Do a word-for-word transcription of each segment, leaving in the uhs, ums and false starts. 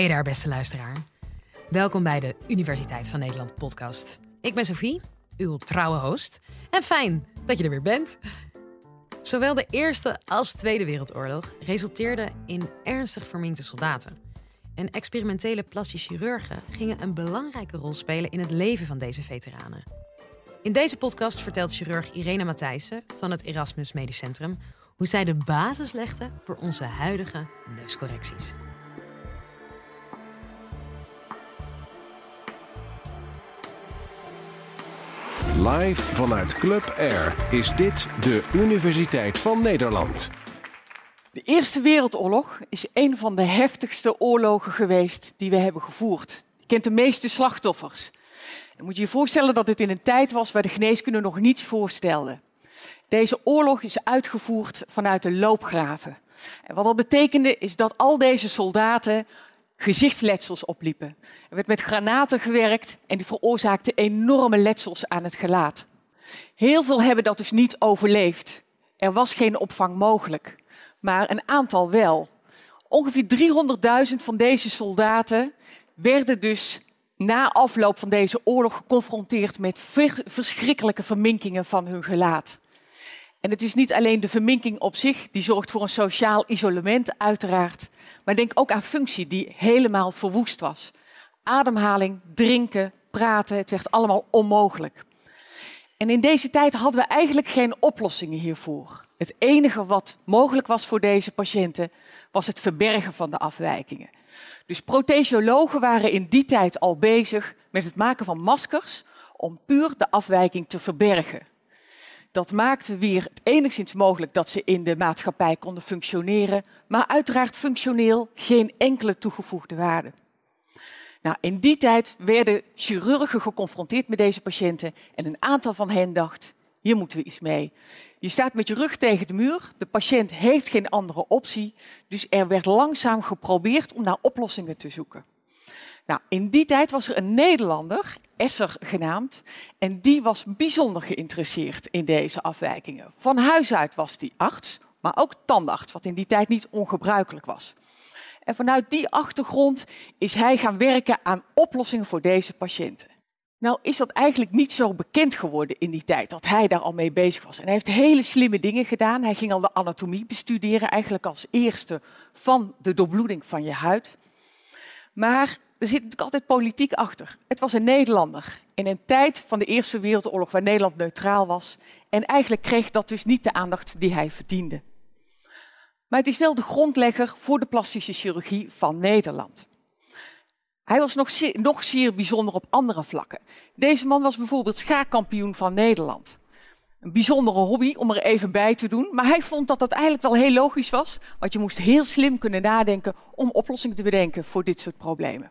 Hey daar, beste luisteraar. Welkom bij de Universiteit van Nederland podcast. Ik ben Sophie, uw trouwe host. En fijn dat je er weer bent. Zowel de Eerste als Tweede Wereldoorlog resulteerden in ernstig verminkte soldaten. En experimentele plastisch chirurgen gingen een belangrijke rol spelen in het leven van deze veteranen. In deze podcast vertelt chirurg Irene Mathijssen van het Erasmus Medisch Centrum hoe zij de basis legde voor onze huidige neuscorrecties. Live vanuit Club Air is dit de Universiteit van Nederland. De Eerste Wereldoorlog is een van de heftigste oorlogen geweest die we hebben gevoerd. Je kent de meeste slachtoffers. Dan moet je je voorstellen dat dit in een tijd was waar de geneeskunde nog niets voorstelde. Deze oorlog is uitgevoerd vanuit de loopgraven. En wat dat betekende is dat al deze soldaten gezichtsletsels opliepen. Er werd met granaten gewerkt en die veroorzaakten enorme letsels aan het gelaat. Heel veel hebben dat dus niet overleefd. Er was geen opvang mogelijk, maar een aantal wel. Ongeveer driehonderdduizend van deze soldaten werden dus na afloop van deze oorlog geconfronteerd met verschrikkelijke verminkingen van hun gelaat. En het is niet alleen de verminking op zich, die zorgt voor een sociaal isolement uiteraard. Maar denk ook aan functie die helemaal verwoest was. Ademhaling, drinken, praten, het werd allemaal onmogelijk. En in deze tijd hadden we eigenlijk geen oplossingen hiervoor. Het enige wat mogelijk was voor deze patiënten was het verbergen van de afwijkingen. Dus prothesiologen waren in die tijd al bezig met het maken van maskers om puur de afwijking te verbergen. Dat maakte weer het enigszins mogelijk dat ze in de maatschappij konden functioneren, maar uiteraard functioneel geen enkele toegevoegde waarde. Nou, in die tijd werden chirurgen geconfronteerd met deze patiënten en een aantal van hen dacht, hier moeten we iets mee. Je staat met je rug tegen de muur, de patiënt heeft geen andere optie, dus er werd langzaam geprobeerd om naar oplossingen te zoeken. Nou, in die tijd was er een Nederlander, Esser genaamd, en die was bijzonder geïnteresseerd in deze afwijkingen. Van huis uit was die arts, maar ook tandarts, wat in die tijd niet ongebruikelijk was. En vanuit die achtergrond is hij gaan werken aan oplossingen voor deze patiënten. Nou is dat eigenlijk niet zo bekend geworden in die tijd, dat hij daar al mee bezig was. En hij heeft hele slimme dingen gedaan. Hij ging al de anatomie bestuderen, eigenlijk als eerste van de doorbloeding van je huid. Maar er zit natuurlijk altijd politiek achter. Het was een Nederlander in een tijd van de Eerste Wereldoorlog waar Nederland neutraal was. En eigenlijk kreeg dat dus niet de aandacht die hij verdiende. Maar het is wel de grondlegger voor de plastische chirurgie van Nederland. Hij was nog zeer, nog zeer bijzonder op andere vlakken. Deze man was bijvoorbeeld schaakkampioen van Nederland. Een bijzondere hobby om er even bij te doen. Maar hij vond dat dat eigenlijk wel heel logisch was. Want je moest heel slim kunnen nadenken om oplossingen te bedenken voor dit soort problemen.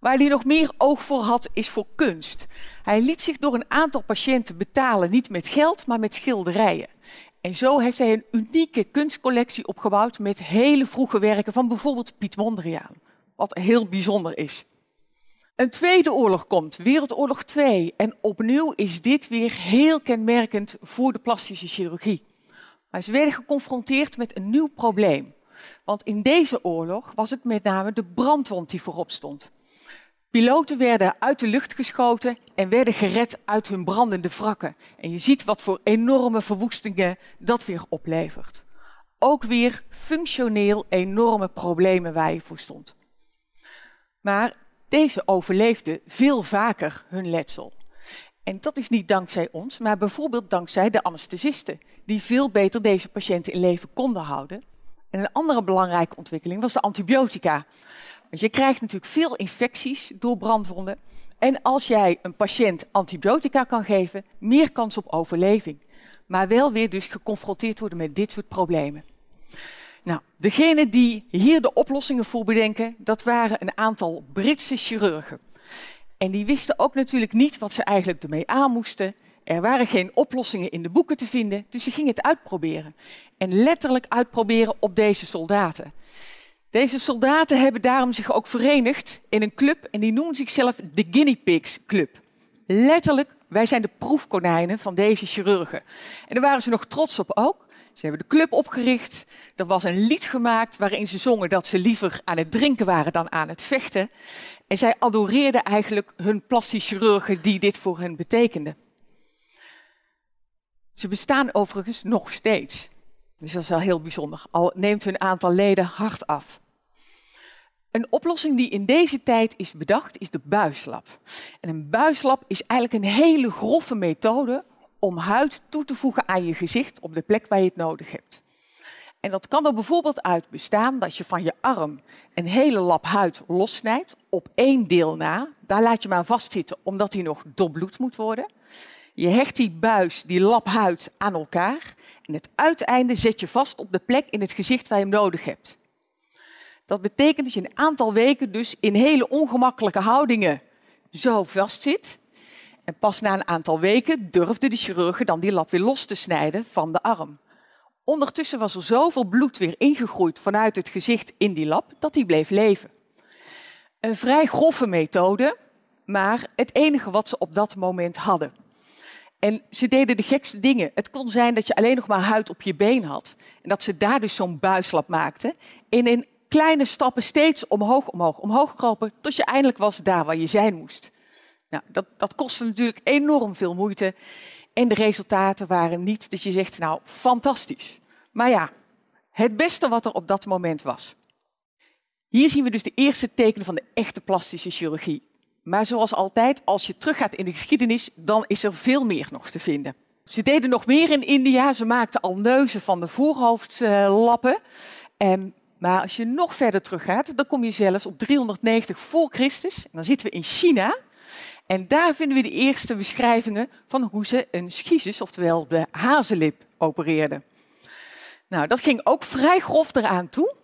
Waar hij nog meer oog voor had, is voor kunst. Hij liet zich door een aantal patiënten betalen, niet met geld, maar met schilderijen. En zo heeft hij een unieke kunstcollectie opgebouwd met hele vroege werken van bijvoorbeeld Piet Mondriaan, wat heel bijzonder is. Een tweede oorlog komt, Wereldoorlog Twee, en opnieuw is dit weer heel kenmerkend voor de plastische chirurgie. Maar ze werden geconfronteerd met een nieuw probleem, want in deze oorlog was het met name de brandwond die voorop stond. Piloten werden uit de lucht geschoten en werden gered uit hun brandende wrakken. En je ziet wat voor enorme verwoestingen dat weer oplevert. Ook weer functioneel enorme problemen waar je voor stond. Maar deze overleefden veel vaker hun letsel. En dat is niet dankzij ons, maar bijvoorbeeld dankzij de anesthesisten, die veel beter deze patiënten in leven konden houden. En een andere belangrijke ontwikkeling was de antibiotica. Want je krijgt natuurlijk veel infecties door brandwonden. En als jij een patiënt antibiotica kan geven, meer kans op overleving. Maar wel weer dus geconfronteerd worden met dit soort problemen. Nou, degenen die hier de oplossingen voor bedenken, dat waren een aantal Britse chirurgen. En die wisten ook natuurlijk niet wat ze eigenlijk ermee aan moesten. Er waren geen oplossingen in de boeken te vinden, dus ze gingen het uitproberen. En letterlijk uitproberen op deze soldaten. Deze soldaten hebben daarom zich ook verenigd in een club en die noemen zichzelf de Guinea Pigs Club. Letterlijk, wij zijn de proefkonijnen van deze chirurgen. En daar waren ze nog trots op ook. Ze hebben de club opgericht. Er was een lied gemaakt waarin ze zongen dat ze liever aan het drinken waren dan aan het vechten. En zij adoreerden eigenlijk hun plastisch chirurgen die dit voor hen betekenden. Ze bestaan overigens nog steeds. Dus dat is wel heel bijzonder. Al neemt hun aantal leden hard af. Een oplossing die in deze tijd is bedacht is de buislap. En een buislap is eigenlijk een hele grove methode om huid toe te voegen aan je gezicht op de plek waar je het nodig hebt. En dat kan er bijvoorbeeld uit bestaan dat je van je arm een hele lap huid lossnijdt op één deel na. Daar laat je maar aan vastzitten omdat die nog doorbloed moet worden. Je hecht die buis, die lap huid aan elkaar en het uiteinde zet je vast op de plek in het gezicht waar je hem nodig hebt. Dat betekent dat je een aantal weken dus in hele ongemakkelijke houdingen zo vastzit. En pas na een aantal weken durfden de chirurgen dan die lap weer los te snijden van de arm. Ondertussen was er zoveel bloed weer ingegroeid vanuit het gezicht in die lap dat die bleef leven. Een vrij grove methode, maar het enige wat ze op dat moment hadden. En ze deden de gekste dingen. Het kon zijn dat je alleen nog maar huid op je been had. En dat ze daar dus zo'n buislap maakten. En in kleine stappen steeds omhoog, omhoog, omhoog kropen, tot je eindelijk was daar waar je zijn moest. Nou, dat, dat kostte natuurlijk enorm veel moeite. En de resultaten waren niet dat je zegt, nou, fantastisch. Maar ja, het beste wat er op dat moment was. Hier zien we dus de eerste tekenen van de echte plastische chirurgie. Maar zoals altijd, als je teruggaat in de geschiedenis, dan is er veel meer nog te vinden. Ze deden nog meer in India. Ze maakten al neuzen van de voorhoofdlappen. En, maar als je nog verder teruggaat, dan kom je zelfs op driehonderdnegentig voor Christus. En dan zitten we in China. En daar vinden we de eerste beschrijvingen van hoe ze een schizus, oftewel de hazenlip, opereerden. Nou, dat ging ook vrij grof eraan toe.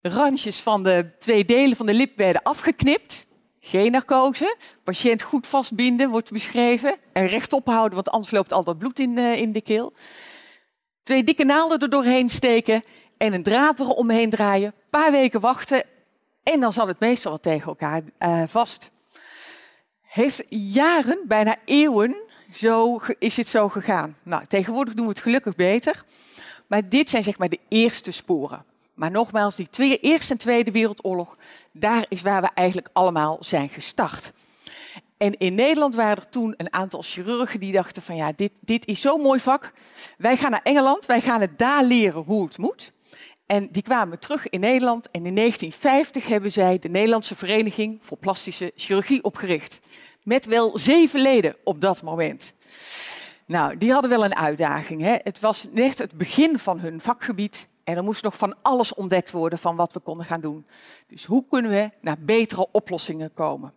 De randjes van de twee delen van de lip werden afgeknipt. Geen narcose. Patiënt goed vastbinden wordt beschreven. En rechtop houden, want anders loopt al dat bloed in, uh, in de keel. Twee dikke naalden er doorheen steken en een draad eromheen draaien. Een paar weken wachten en dan zat het meestal wel tegen elkaar uh, vast. Heeft jaren, bijna eeuwen, zo is het zo gegaan. Nou, tegenwoordig doen we het gelukkig beter. Maar dit zijn zeg maar de eerste sporen. Maar nogmaals, die twee, Eerste en Tweede Wereldoorlog, daar is waar we eigenlijk allemaal zijn gestart. En in Nederland waren er toen een aantal chirurgen die dachten van ja, dit, dit is zo'n mooi vak. Wij gaan naar Engeland, wij gaan het daar leren hoe het moet. En die kwamen terug in Nederland en in negentien vijftig hebben zij de Nederlandse Vereniging voor Plastische Chirurgie opgericht. Met wel zeven leden op dat moment. Nou, die hadden wel een uitdaging, hè? Het was net het begin van hun vakgebied. En er moest nog van alles ontdekt worden van wat we konden gaan doen. Dus hoe kunnen we naar betere oplossingen komen?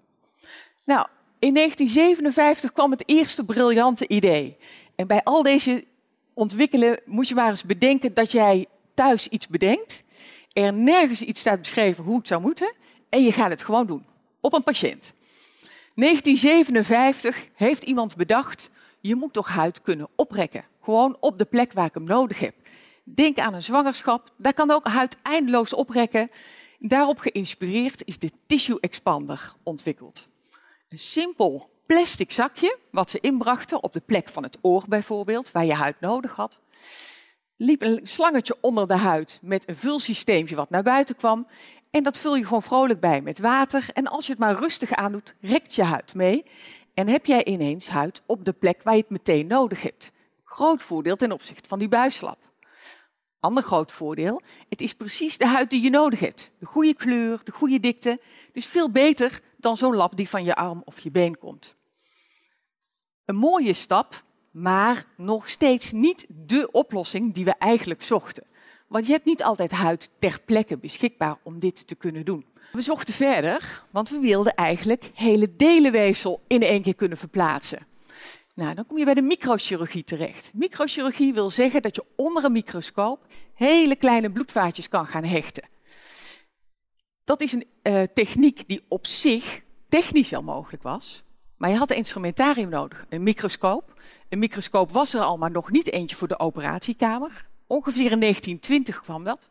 Nou, in negentien zevenenvijftig kwam het eerste briljante idee. En bij al deze ontwikkelen moet je maar eens bedenken dat jij thuis iets bedenkt. Er nergens iets staat beschreven hoe het zou moeten. En je gaat het gewoon doen. Op een patiënt. negentien zevenenvijftig heeft iemand bedacht, je moet toch huid kunnen oprekken. Gewoon op de plek waar ik hem nodig heb. Denk aan een zwangerschap, daar kan ook huid eindeloos oprekken. Daarop geïnspireerd is de tissue expander ontwikkeld. Een simpel plastic zakje, wat ze inbrachten op de plek van het oor bijvoorbeeld, waar je huid nodig had. Liep een slangetje onder de huid met een vulsysteempje wat naar buiten kwam. En dat vul je gewoon vrolijk bij met water. En als je het maar rustig aandoet, rekt je huid mee. En heb jij ineens huid op de plek waar je het meteen nodig hebt. Groot voordeel ten opzichte van die buislap. Ander groot voordeel, het is precies de huid die je nodig hebt. De goede kleur, de goede dikte. Dus veel beter dan zo'n lap die van je arm of je been komt. Een mooie stap, maar nog steeds niet de oplossing die we eigenlijk zochten. Want je hebt niet altijd huid ter plekke beschikbaar om dit te kunnen doen. We zochten verder, want we wilden eigenlijk hele delenweefsel in één keer kunnen verplaatsen. Nou, dan kom je bij de microchirurgie terecht. Microchirurgie wil zeggen dat je onder een microscoop hele kleine bloedvaatjes kan gaan hechten. Dat is een uh, techniek die op zich technisch wel mogelijk was. Maar je had een instrumentarium nodig, een microscoop. Een microscoop was er al, maar nog niet eentje voor de operatiekamer. Ongeveer in negentien twintig kwam dat.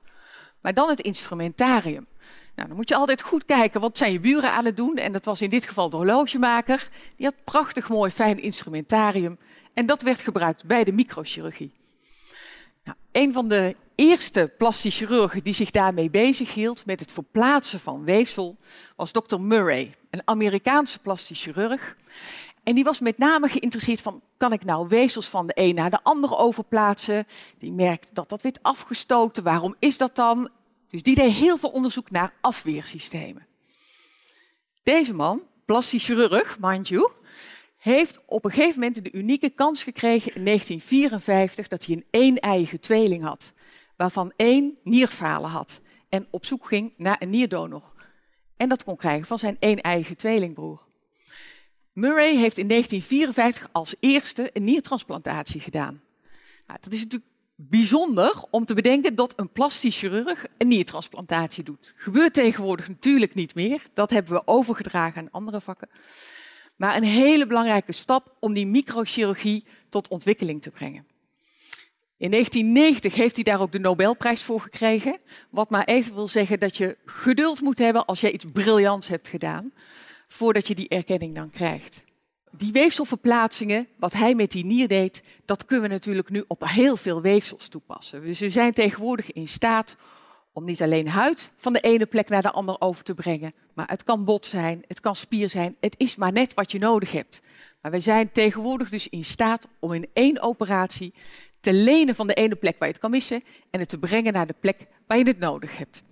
Maar dan het instrumentarium. Nou, dan moet je altijd goed kijken, wat zijn je buren aan het doen? En dat was in dit geval de horlogemaker. Die had een prachtig mooi, fijn instrumentarium. En dat werd gebruikt bij de microchirurgie. Nou, Een van de eerste plastisch chirurgen die zich daarmee bezighield met het verplaatsen van weefsel was dokter Murray, een Amerikaanse plastisch chirurg. En die was met name geïnteresseerd van, kan ik nou weefsels van de een naar de andere overplaatsen? Die merkte dat dat werd afgestoten, waarom is dat dan? Dus die deed heel veel onderzoek naar afweersystemen. Deze man, plastisch chirurg, mind you, heeft op een gegeven moment de unieke kans gekregen in negentien vierenvijftig dat hij een een-eiige tweeling had, waarvan één nierfalen had en op zoek ging naar een nierdonor. En dat kon krijgen van zijn een-eiige tweelingbroer. Murray heeft in negentien vierenvijftig als eerste een niertransplantatie gedaan. Nou, dat is natuurlijk bijzonder om te bedenken dat een plastisch chirurg een niertransplantatie doet. Gebeurt tegenwoordig natuurlijk niet meer. Dat hebben we overgedragen aan andere vakken. Maar een hele belangrijke stap om die microchirurgie tot ontwikkeling te brengen. In negentien negentig heeft hij daar ook de Nobelprijs voor gekregen. Wat maar even wil zeggen dat je geduld moet hebben als je iets briljants hebt gedaan, voordat je die erkenning dan krijgt. Die weefselverplaatsingen, wat hij met die nier deed, dat kunnen we natuurlijk nu op heel veel weefsels toepassen. Dus we zijn tegenwoordig in staat om niet alleen huid van de ene plek naar de andere over te brengen, maar het kan bot zijn, het kan spier zijn, het is maar net wat je nodig hebt. Maar we zijn tegenwoordig dus in staat om in één operatie te lenen van de ene plek waar je het kan missen en het te brengen naar de plek waar je het nodig hebt.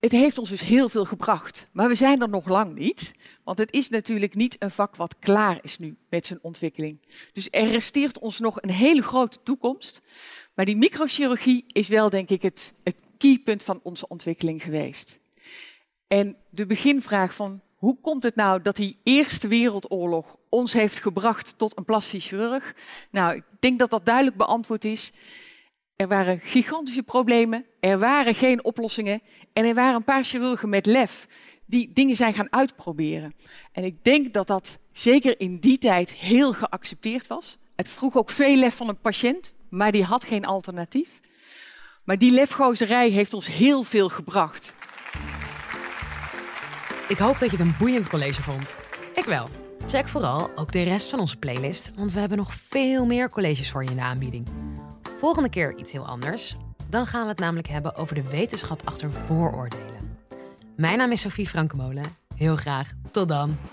Het heeft ons dus heel veel gebracht, maar we zijn er nog lang niet. Want het is natuurlijk niet een vak wat klaar is nu met zijn ontwikkeling. Dus er resteert ons nog een hele grote toekomst. Maar die microchirurgie is wel, denk ik, het, het keypunt van onze ontwikkeling geweest. En de beginvraag van hoe komt het nou dat die Eerste Wereldoorlog ons heeft gebracht tot een plastisch chirurg? Nou, ik denk dat dat duidelijk beantwoord is. Er waren gigantische problemen, er waren geen oplossingen en er waren een paar chirurgen met lef die dingen zijn gaan uitproberen. En ik denk dat dat zeker in die tijd heel geaccepteerd was. Het vroeg ook veel lef van een patiënt, maar die had geen alternatief. Maar die lefgozerij heeft ons heel veel gebracht. Ik hoop dat je het een boeiend college vond. Ik wel. Check vooral ook de rest van onze playlist, want we hebben nog veel meer colleges voor je in de aanbieding. Volgende keer iets heel anders. Dan gaan we het namelijk hebben over de wetenschap achter vooroordelen. Mijn naam is Sophie Frankenmolen. Heel graag. Tot dan.